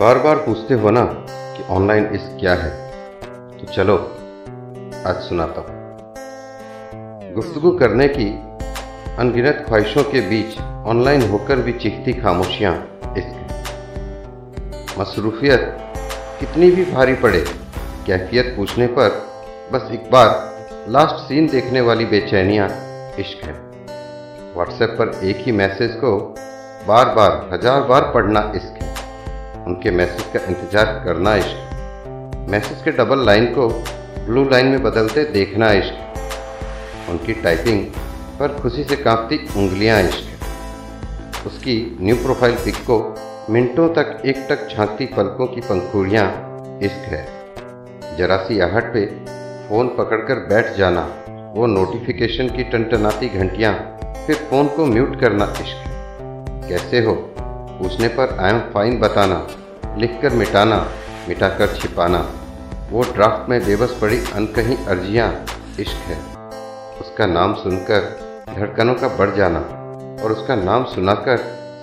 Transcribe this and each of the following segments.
बार बार पूछते हो ना कि ऑनलाइन इश्क क्या है, तो चलो आज सुनाता हूँ। गुफ्तगू करने की अनगिनत ख्वाहिशों के बीच ऑनलाइन होकर भी चीखती खामोशियाँ इश्क। मसरूफियत कितनी भी भारी पड़े, कैफियत पूछने पर बस एक बार लास्ट सीन देखने वाली बेचैनियाँ इश्क है। व्हाट्सएप पर एक ही मैसेज को बार बार हजार बार पढ़ना इश्क है। उनके मैसेज का इंतजार करना इश्क है। मैसेज के डबल लाइन को ब्लू लाइन में बदलते देखना इश्क है। उनकी टाइपिंग पर खुशी से कांपती उंगलियां इश्क है। उसकी न्यू प्रोफाइल पिक को मिनटों तक एक टक झांकती पलकों की पंखुड़ियाँ इश्क है। जरा सी आहट पे फ़ोन पकड़कर बैठ जाना, वो नोटिफिकेशन की टनटनाती घंटियाँ, फिर फ़ोन को म्यूट करना इश्क है। कैसे हो पूछने पर आई एम फाइन बताना, लिखकर मिटाना, मिटाकर छिपाना, वो ड्राफ्ट में बेबस पड़ी अनकहीं अर्जियाँ इश्क है। उसका नाम सुनकर धड़कनों का बढ़ जाना और उसका नाम सुनाकर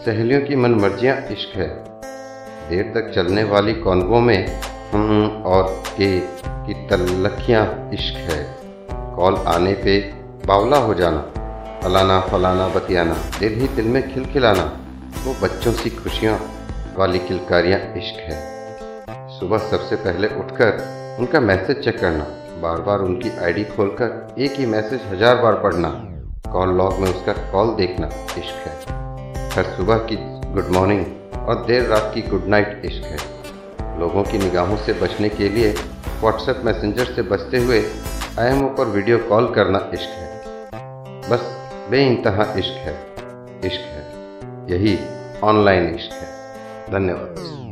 सहेलियों की मनमर्जियाँ इश्क है। देर तक चलने वाली कॉन्वो में और के की तल्लखियाँ इश्क है। कॉल आने पे बावला हो जाना, फलाना फलाना बतियाना, दिल ही दिल में खिलखिलाना, वो बच्चों सी खुशियों वाली किलकारियाँ इश्क है। सुबह सबसे पहले उठकर उनका मैसेज चेक करना, बार बार उनकी आईडी खोलकर एक ही मैसेज हजार बार पढ़ना, कॉल लॉग में उसका कॉल देखना इश्क है। हर सुबह की गुड मॉर्निंग और देर रात की गुड नाइट इश्क है। लोगों की निगाहों से बचने के लिए व्हाट्सएप मैसेंजर से बचते हुए IMO पर वीडियो कॉल करना इश्क है। बस बेइंतहा इश्क है, यही ऑनलाइन इश्क है। धन्यवाद।